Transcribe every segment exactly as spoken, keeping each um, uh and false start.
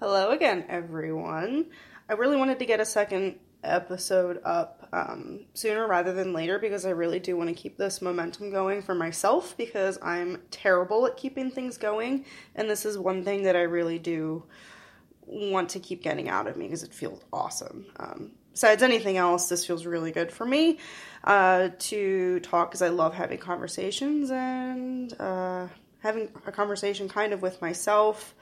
Hello again, everyone. I really wanted to get a second episode up um, sooner rather than later because I really do want to keep this momentum going for myself because I'm terrible at keeping things going, and this is one thing that I really do want to keep getting out of me because it feels awesome. Um, besides anything else, this feels really good for me uh, to talk because I love having conversations, and uh, having a conversation kind of with myself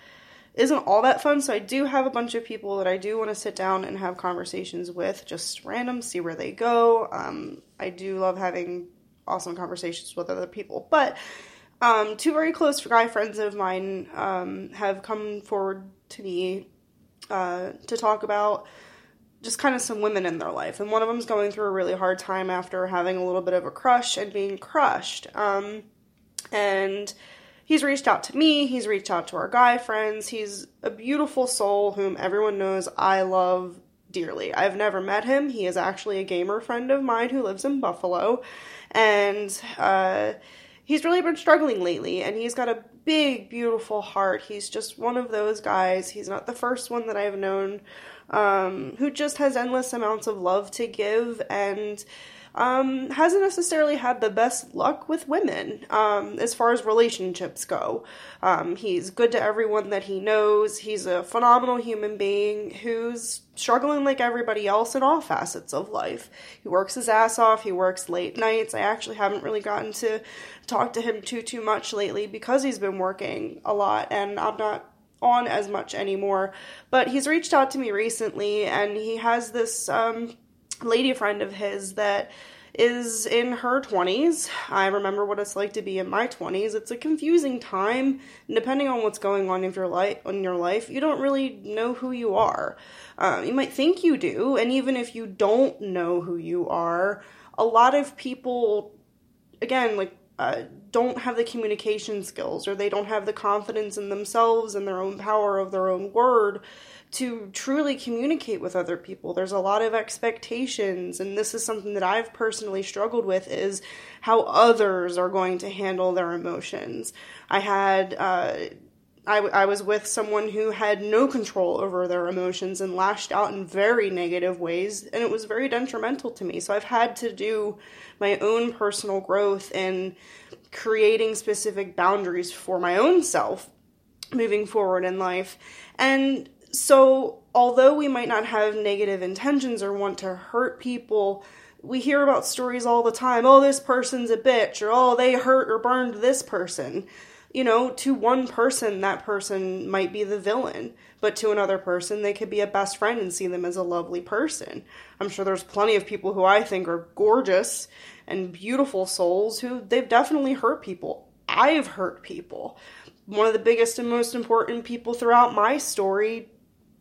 isn't all that fun, so I do have a bunch of people that I do want to sit down and have conversations with, just random, see where they go. Um, I do love having awesome conversations with other people, but um, two very close guy friends of mine um, have come forward to me uh, to talk about just kind of some women in their life, and one of them's going through a really hard time after having a little bit of a crush and being crushed, um, and he's reached out to me, he's reached out to our guy friends, he's a beautiful soul whom everyone knows I love dearly. I've never met him. He is actually a gamer friend of mine who lives in Buffalo, and uh, he's really been struggling lately, and he's got a big, beautiful heart. He's just one of those guys. He's not the first one that I've known um, who just has endless amounts of love to give, and Um, hasn't necessarily had the best luck with women, um, as far as relationships go. Um, he's good to everyone that he knows. He's a phenomenal human being who's struggling like everybody else in all facets of life. He works his ass off. He works late nights. I actually haven't really gotten to talk to him too, too much lately because he's been working a lot and I'm not on as much anymore, but he's reached out to me recently and he has this, um, lady friend of his that is in her twenties. I remember what it's like to be in my twenties. It's a confusing time, and depending on what's going on in your life, in your life, you don't really know who you are. Um, you might think you do, and even if you don't know who you are, a lot of people, again, like uh, don't have the communication skills, or they don't have the confidence in themselves and their own power of their own word to truly communicate with other people. There's a lot of expectations, and this is something that I've personally struggled with, is how others are going to handle their emotions. I had, uh, I, w- I was with someone who had no control over their emotions and lashed out in very negative ways, and it was very detrimental to me. So I've had to do my own personal growth in creating specific boundaries for my own self moving forward in life. And so, although we might not have negative intentions or want to hurt people, we hear about stories all the time. Oh, this person's a bitch, or oh, they hurt or burned this person. You know, to one person, that person might be the villain, but to another person, they could be a best friend and see them as a lovely person. I'm sure there's plenty of people who I think are gorgeous and beautiful souls who they've definitely hurt people. I've hurt people. One of the biggest and most important people throughout my story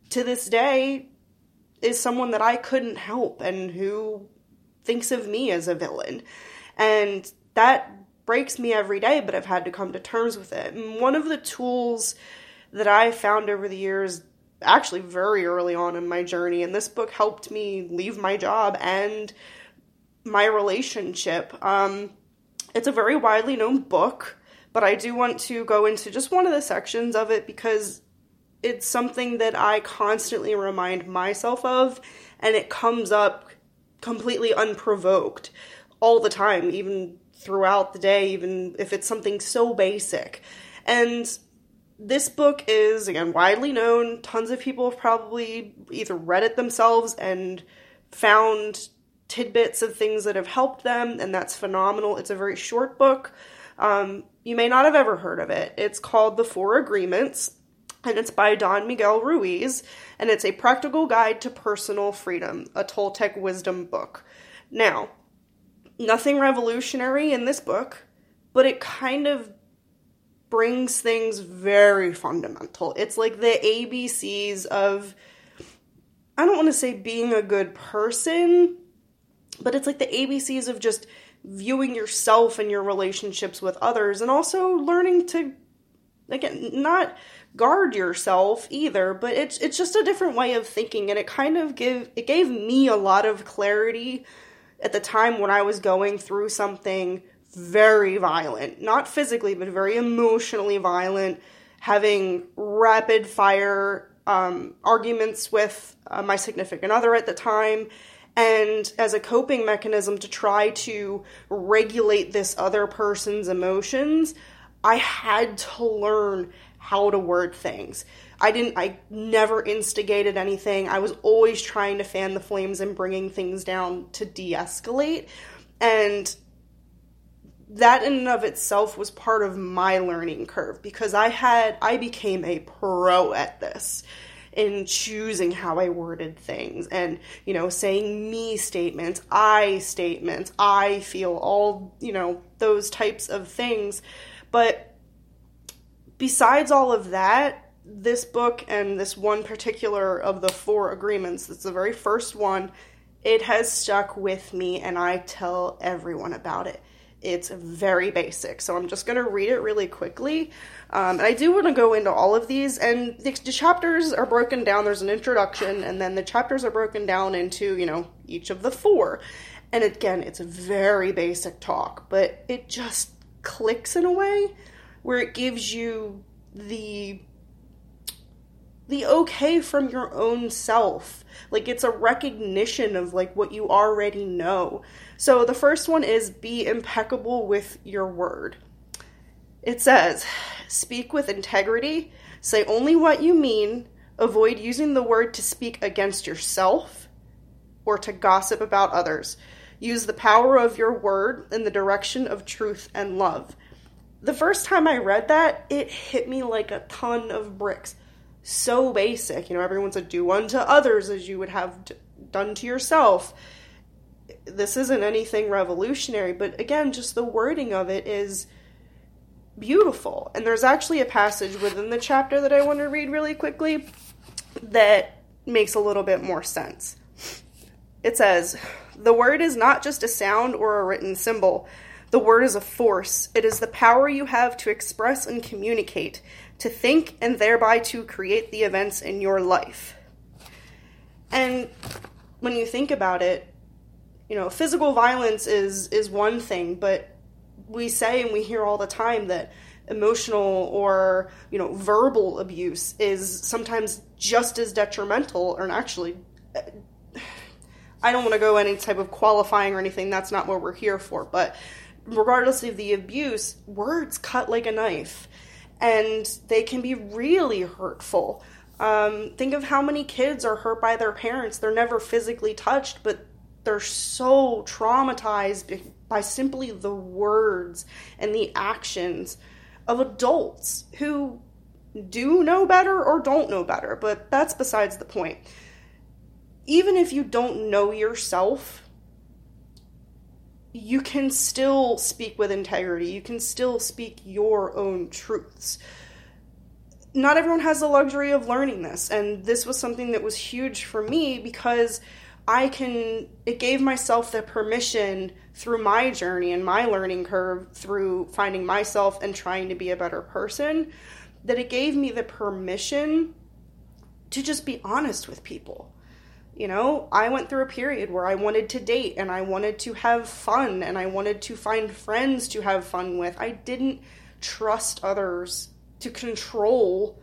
to this day is someone that I couldn't help and who thinks of me as a villain. And that breaks me every day, but I've had to come to terms with it. And one of the tools that I found over the years, actually very early on in my journey, and this book helped me leave my job and my relationship. Um, it's a very widely known book, but I do want to go into just one of the sections of it because it's something that I constantly remind myself of, and it comes up completely unprovoked all the time, even throughout the day, even if it's something so basic. And this book is, again, widely known. Tons of people have probably either read it themselves and found tidbits of things that have helped them, and that's phenomenal. It's a very short book. Um, you may not have ever heard of it. It's called The Four Agreements, and it's by Don Miguel Ruiz, and it's a practical guide to personal freedom, a Toltec wisdom book. Now, nothing revolutionary in this book, but it kind of brings things very fundamental. It's like the A B Cs of, I don't want to say being a good person, but it's like the A B Cs of just viewing yourself and your relationships with others, and also learning to, again, not guard yourself either, but it's it's just a different way of thinking, and it kind of give it gave me a lot of clarity at the time when I was going through something very violent, not physically, but very emotionally violent, having rapid fire um, arguments with uh, my significant other at the time. And as a coping mechanism to try to regulate this other person's emotions, I had to learn how to word things. I didn't, I never instigated anything. I was always trying to fan the flames and bringing things down to de-escalate. And that in and of itself was part of my learning curve, because I had, I became a pro at this in choosing how I worded things and, you know, saying me statements, I statements, I feel, all, you know, those types of things. But besides all of that, this book and this one particular of the four agreements, that's the very first one, it has stuck with me, and I tell everyone about it. It's very basic, so I'm just going to read it really quickly. Um, and I do want to go into all of these, and the, the chapters are broken down. There's an introduction, and then the chapters are broken down into, you know, each of the four. And again, it's a very basic talk, but it just clicks in a way where it gives you the... the okay from your own self. Like, it's a recognition of, like, what you already know. So the first one is be impeccable with your word. It says, speak with integrity, say only what you mean, avoid using the word to speak against yourself or to gossip about others. Use the power of your word in the direction of truth and love. The first time I read that, it hit me like a ton of bricks. So basic, you know, everyone said do unto others as you would have d- done to yourself. This isn't anything revolutionary, but again, just the wording of it is beautiful. And there's actually a passage within the chapter that I want to read really quickly that makes a little bit more sense. It says, the word is not just a sound or a written symbol. The word is a force. It is the power you have to express and communicate, to think and thereby to create the events in your life. And when you think about it, you know, physical violence is, is one thing, but we say and we hear all the time that emotional or, you know, verbal abuse is sometimes just as detrimental, or actually, I don't want to go any type of qualifying or anything, that's not what we're here for, but regardless of the abuse, words cut like a knife, and they can be really hurtful. Um, think of how many kids are hurt by their parents. They're never physically touched, but they're so traumatized by simply the words and the actions of adults who do know better or don't know better, but that's besides the point. Even if you don't know yourself, you can still speak with integrity. You can still speak your own truths. Not everyone has the luxury of learning this, and this was something that was huge for me because I can, it gave myself the permission through my journey and my learning curve, through finding myself and trying to be a better person, that it gave me the permission to just be honest with people. You know, I went through a period where I wanted to date and I wanted to have fun and I wanted to find friends to have fun with. I didn't trust others to control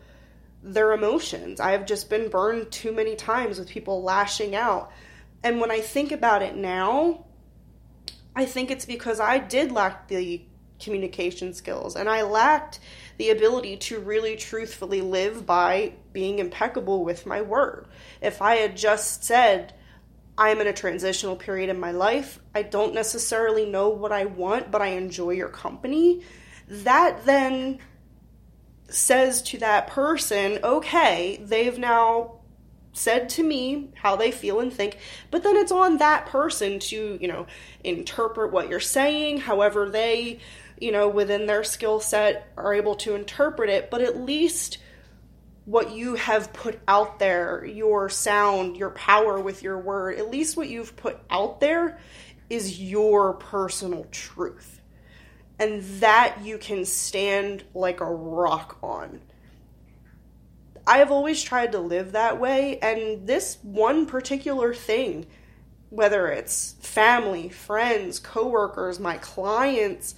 their emotions. I have just been burned too many times with people lashing out. And when I think about it now, I think it's because I did lack the communication skills and I lacked the ability to really truthfully live by being impeccable with my word. If I had just said, I'm in a transitional period in my life, I don't necessarily know what I want, but I enjoy your company, that then says to that person, okay, they've now said to me how they feel and think, but then it's on that person to, you know, interpret what you're saying, however they, you know, within their skill set are able to interpret it. But at least what you have put out there, your sound, your power with your word, at least what you've put out there is your personal truth. And that you can stand like a rock on. I've always tried to live that way. And this one particular thing, whether it's family, friends, coworkers, my clients,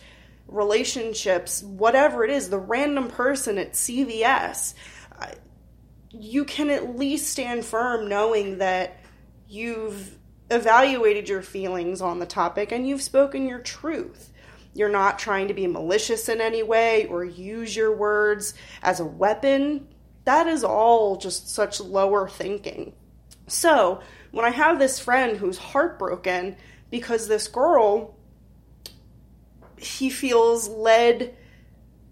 relationships, whatever it is, the random person at C V S, you can at least stand firm knowing that you've evaluated your feelings on the topic and you've spoken your truth. You're not trying to be malicious in any way or use your words as a weapon. That is all just such lower thinking. So when I have this friend who's heartbroken because this girl, he feels led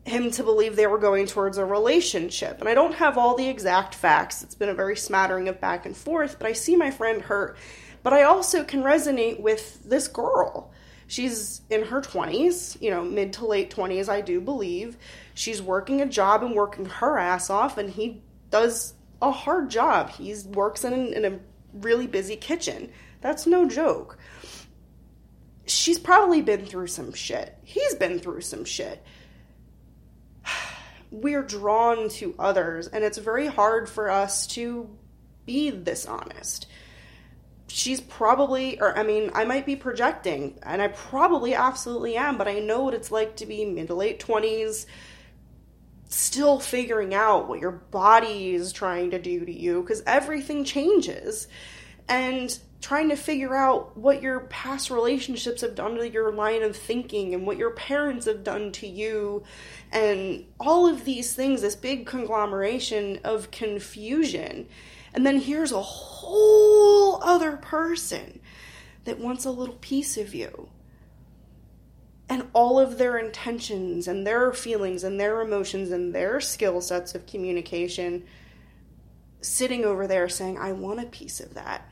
him to believe they were going towards a relationship. And I don't have all the exact facts. It's been a very smattering of back and forth, but I see my friend hurt. But I also can resonate with this girl. She's in her twenties, you know, mid to late twenties, I do believe. She's working a job and working her ass off, and he does a hard job. He works in, in a really busy kitchen. That's no joke. She's probably been through some shit. He's been through some shit. We're drawn to others, and it's very hard for us to be this honest. She's probably, or I mean, I might be projecting, and I probably absolutely am, but I know what it's like to be mid to late twenties, still figuring out what your body is trying to do to you, because everything changes, and trying to figure out what your past relationships have done to your line of thinking and what your parents have done to you, and all of these things, this big conglomeration of confusion. And then here's a whole other person that wants a little piece of you. And all of their intentions and their feelings and their emotions and their skill sets of communication sitting over there saying, I want a piece of that.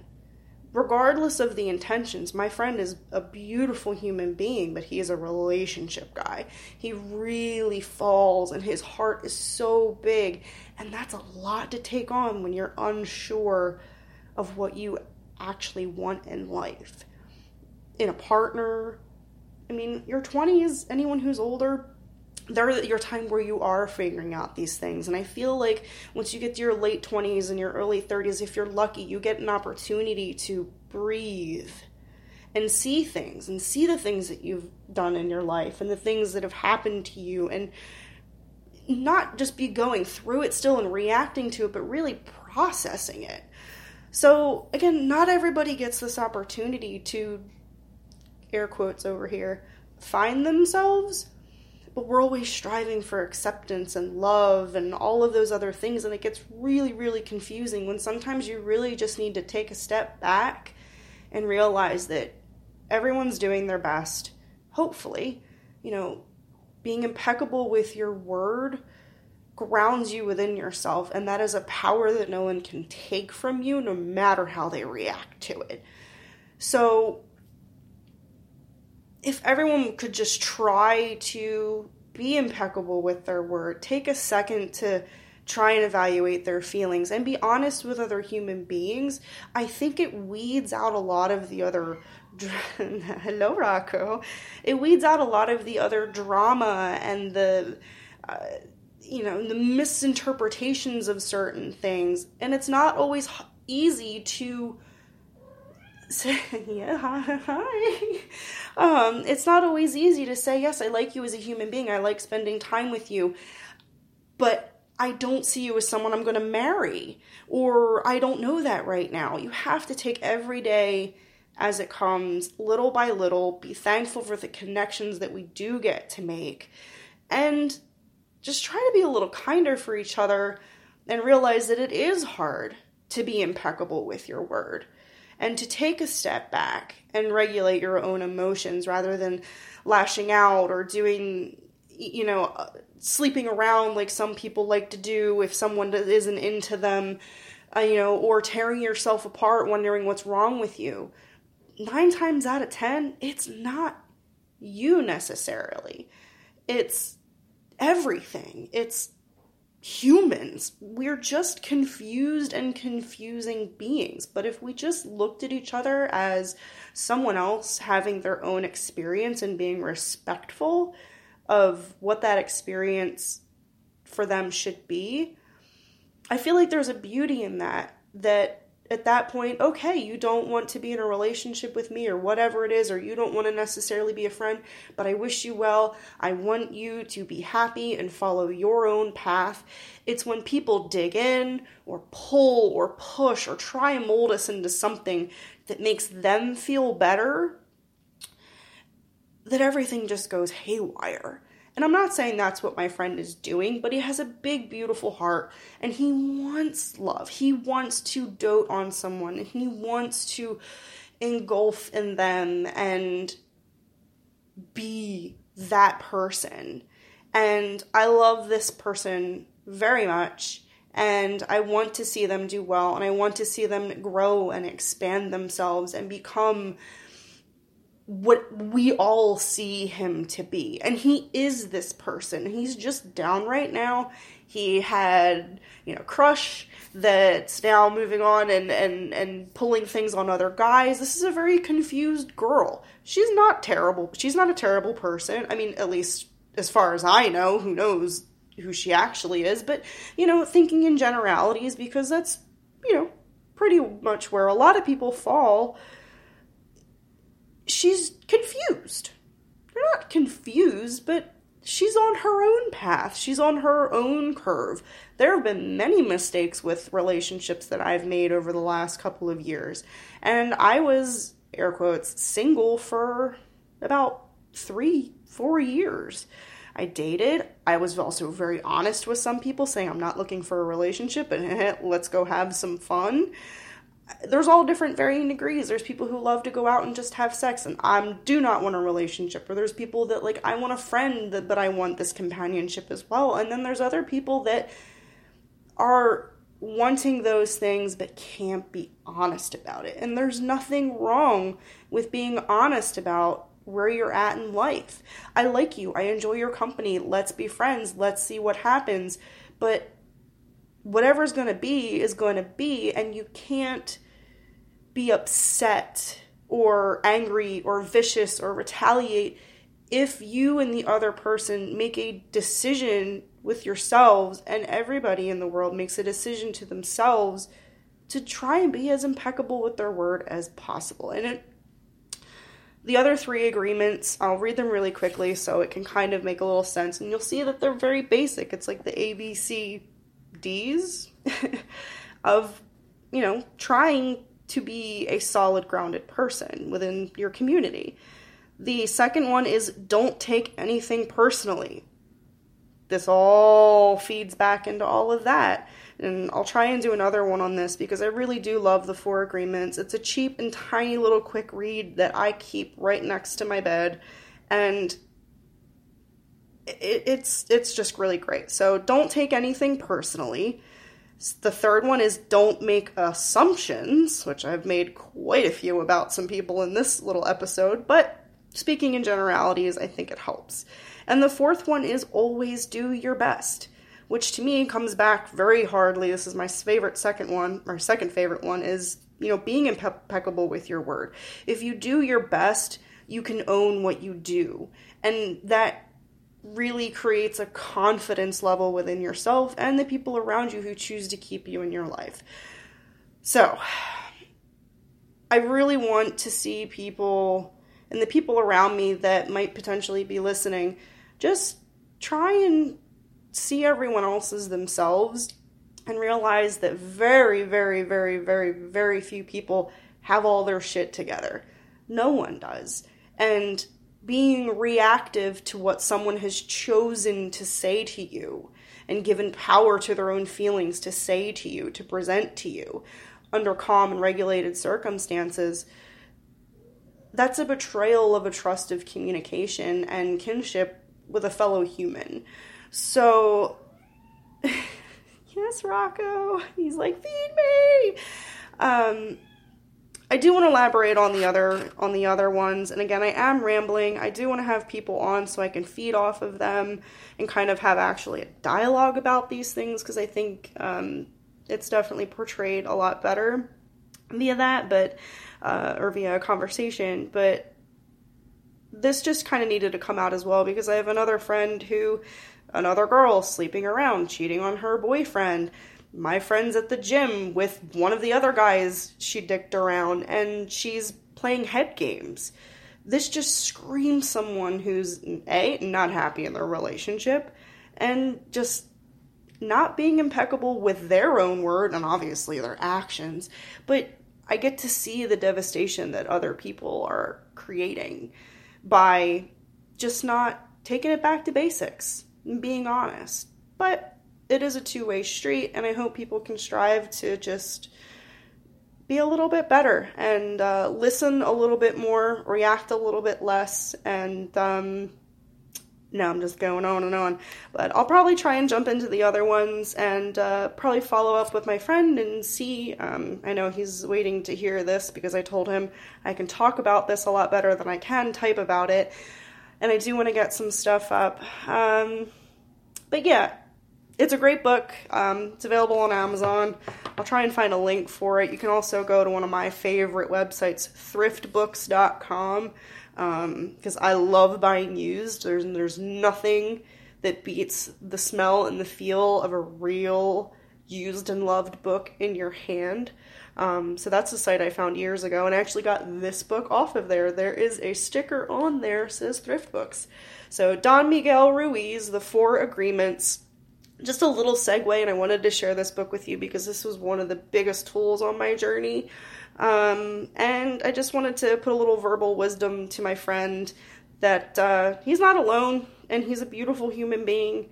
Regardless of the intentions, my friend is a beautiful human being, but he is a relationship guy. He really falls, and his heart is so big, and that's a lot to take on when you're unsure of what you actually want in life. In a partner, I mean, your twenties, anyone who's older, they're your time where you are figuring out these things. And I feel like once you get to your late twenties and your early thirties, if you're lucky, you get an opportunity to breathe and see things and see the things that you've done in your life and the things that have happened to you, and not just be going through it still and reacting to it, but really processing it. So again, not everybody gets this opportunity to, air quotes over here, find themselves. But we're always striving for acceptance and love and all of those other things. And it gets really, really confusing when sometimes you really just need to take a step back and realize that everyone's doing their best, hopefully. You know, being impeccable with your word grounds you within yourself. And that is a power that no one can take from you, no matter how they react to it. So if everyone could just try to be impeccable with their word, take a second to try and evaluate their feelings and be honest with other human beings, I think it weeds out a lot of the other, hello Rocco, it weeds out a lot of the other drama and the, uh, you know, the misinterpretations of certain things. And it's not always easy to say, yeah, hi, hi. Um, it's not always easy to say, yes, I like you as a human being. I like spending time with you, but I don't see you as someone I'm going to marry, or I don't know that right now. You have to take every day as it comes, little by little, be thankful for the connections that we do get to make, and just try to be a little kinder for each other and realize that it is hard to be impeccable with your word. And to take a step back and regulate your own emotions rather than lashing out or doing, you know, sleeping around like some people like to do if someone isn't into them, uh, you know, or tearing yourself apart wondering what's wrong with you. Nine times out of ten, it's not you necessarily. It's everything. It's humans. We're just confused and confusing beings. But if we just looked at each other as someone else having their own experience and being respectful of what that experience for them should be, I feel like there's a beauty in that that at that point, okay, you don't want to be in a relationship with me or whatever it is, or you don't want to necessarily be a friend, but I wish you well. I want you to be happy and follow your own path. It's when people dig in or pull or push or try and mold us into something that makes them feel better that everything just goes haywire. And I'm not saying that's what my friend is doing, but he has a big, beautiful heart, and he wants love. He wants to dote on someone, and he wants to engulf in them and be that person. And I love this person very much, and I want to see them do well, and I want to see them grow and expand themselves and become what we all see him to be. And he is this person. He's just down right now. He had, you know, crush that's now moving on and, and, and pulling things on other guys. This is a very confused girl. She's not terrible. She's not a terrible person. I mean, at least as far as I know, who knows who she actually is. But, you know, thinking in generalities, because that's, you know, pretty much where a lot of people fall. She's confused. You're not confused, but she's on her own path. She's on her own curve. There have been many mistakes with relationships that I've made over the last couple of years. And I was, air quotes, single for about three, four years. I dated. I was also very honest with some people, saying I'm not looking for a relationship, but let's go have some fun. There's all different varying degrees. There's people who love to go out and just have sex, and I do not want a relationship. Or there's people that, like, I want a friend, but I want this companionship as well. And then there's other people that are wanting those things but can't be honest about it. And there's nothing wrong with being honest about where you're at in life. I like you. I enjoy your company. Let's be friends. Let's see what happens. But whatever's going to be is going to be, and you can't be upset or angry or vicious or retaliate if you and the other person make a decision with yourselves, and everybody in the world makes a decision to themselves to try and be as impeccable with their word as possible. And it, the other three agreements, I'll read them really quickly so it can kind of make a little sense, and you'll see that they're very basic. It's like the A B C D's of, you know, trying to be a solid, grounded person within your community. The second one is don't take anything personally. This all feeds back into all of that. And I'll try and do another one on this because I really do love The Four Agreements. It's a cheap and tiny little quick read that I keep right next to my bed. And It's it's just really great. So don't take anything personally. The third one is don't make assumptions, which I've made quite a few about some people in this little episode, but speaking in generalities, I think it helps. And the fourth one is always do your best, which to me comes back very hardly. This is my favorite second one, or second favorite one is, you know, being impeccable with your word. If you do your best, you can own what you do. And that really creates a confidence level within yourself and the people around you who choose to keep you in your life. So I really want to see people and the people around me that might potentially be listening, just try and see everyone else as themselves and realize that very, very, very, very, very few people have all their shit together. No one does. And being reactive to what someone has chosen to say to you and given power to their own feelings to say to you, to present to you under calm and regulated circumstances, that's a betrayal of a trust of communication and kinship with a fellow human. So, yes, Rocco, he's like, feed me! Um... I do want to elaborate on the other on the other ones, and again, I am rambling. I do want to have people on so I can feed off of them and kind of have actually a dialogue about these things, because I think um, it's definitely portrayed a lot better via that, but uh, or via a conversation. But this just kind of needed to come out as well, because I have another friend who, another girl sleeping around, cheating on her boyfriend. my friend's at the gym with one of the other guys she dicked around, and she's playing head games. This just screams someone who's, A, not happy in their relationship, and just not being impeccable with their own word and obviously their actions. But I get to see the devastation that other people are creating by just not taking it back to basics and being honest. But it is a two-way street, and I hope people can strive to just be a little bit better and uh, listen a little bit more, react a little bit less, and um, no, I'm just going on and on. But I'll probably try and jump into the other ones and uh, probably follow up with my friend and see. Um, I know he's waiting to hear this because I told him I can talk about this a lot better than I can type about it, and I do want to get some stuff up. Um, but yeah. It's a great book. Um, it's available on Amazon. I'll try and find a link for it. You can also go to one of my favorite websites, thrift books dot com, because um, I love buying used. There's, there's nothing that beats the smell and the feel of a real used and loved book in your hand. Um, so that's a site I found years ago, and I actually got this book off of there. There is a sticker on there that says ThriftBooks. So Don Miguel Ruiz, The Four Agreements. Just a little segue, and I wanted to share this book with you because this was one of the biggest tools on my journey. Um, and I just wanted to put a little verbal wisdom to my friend that uh, he's not alone, and he's a beautiful human being.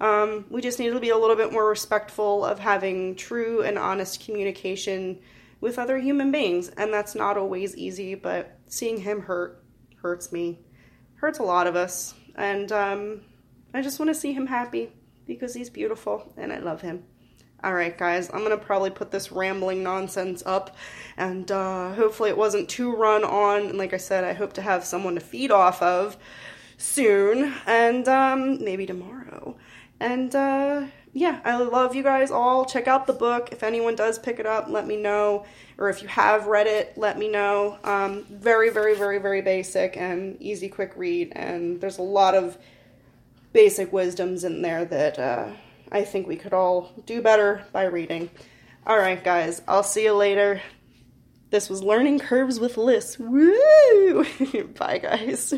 Um, we just need to be a little bit more respectful of having true and honest communication with other human beings. And that's not always easy, but seeing him hurt hurts me, hurts a lot of us. And um, I just want to see him happy, because he's beautiful, and I love him. Alright guys, I'm going to probably put this rambling nonsense up, and uh, hopefully it wasn't too run on, and like I said, I hope to have someone to feed off of soon, and um, maybe tomorrow. And uh, yeah, I love you guys all. Check out the book. If anyone does pick it up, let me know, or if you have read it, let me know. Um, very, very, very, very basic, and easy, quick read, and there's a lot of basic wisdoms in there that uh, I think we could all do better by reading. All right, guys, I'll see you later. This was Learning Curves with Liz. Woo! Bye, guys.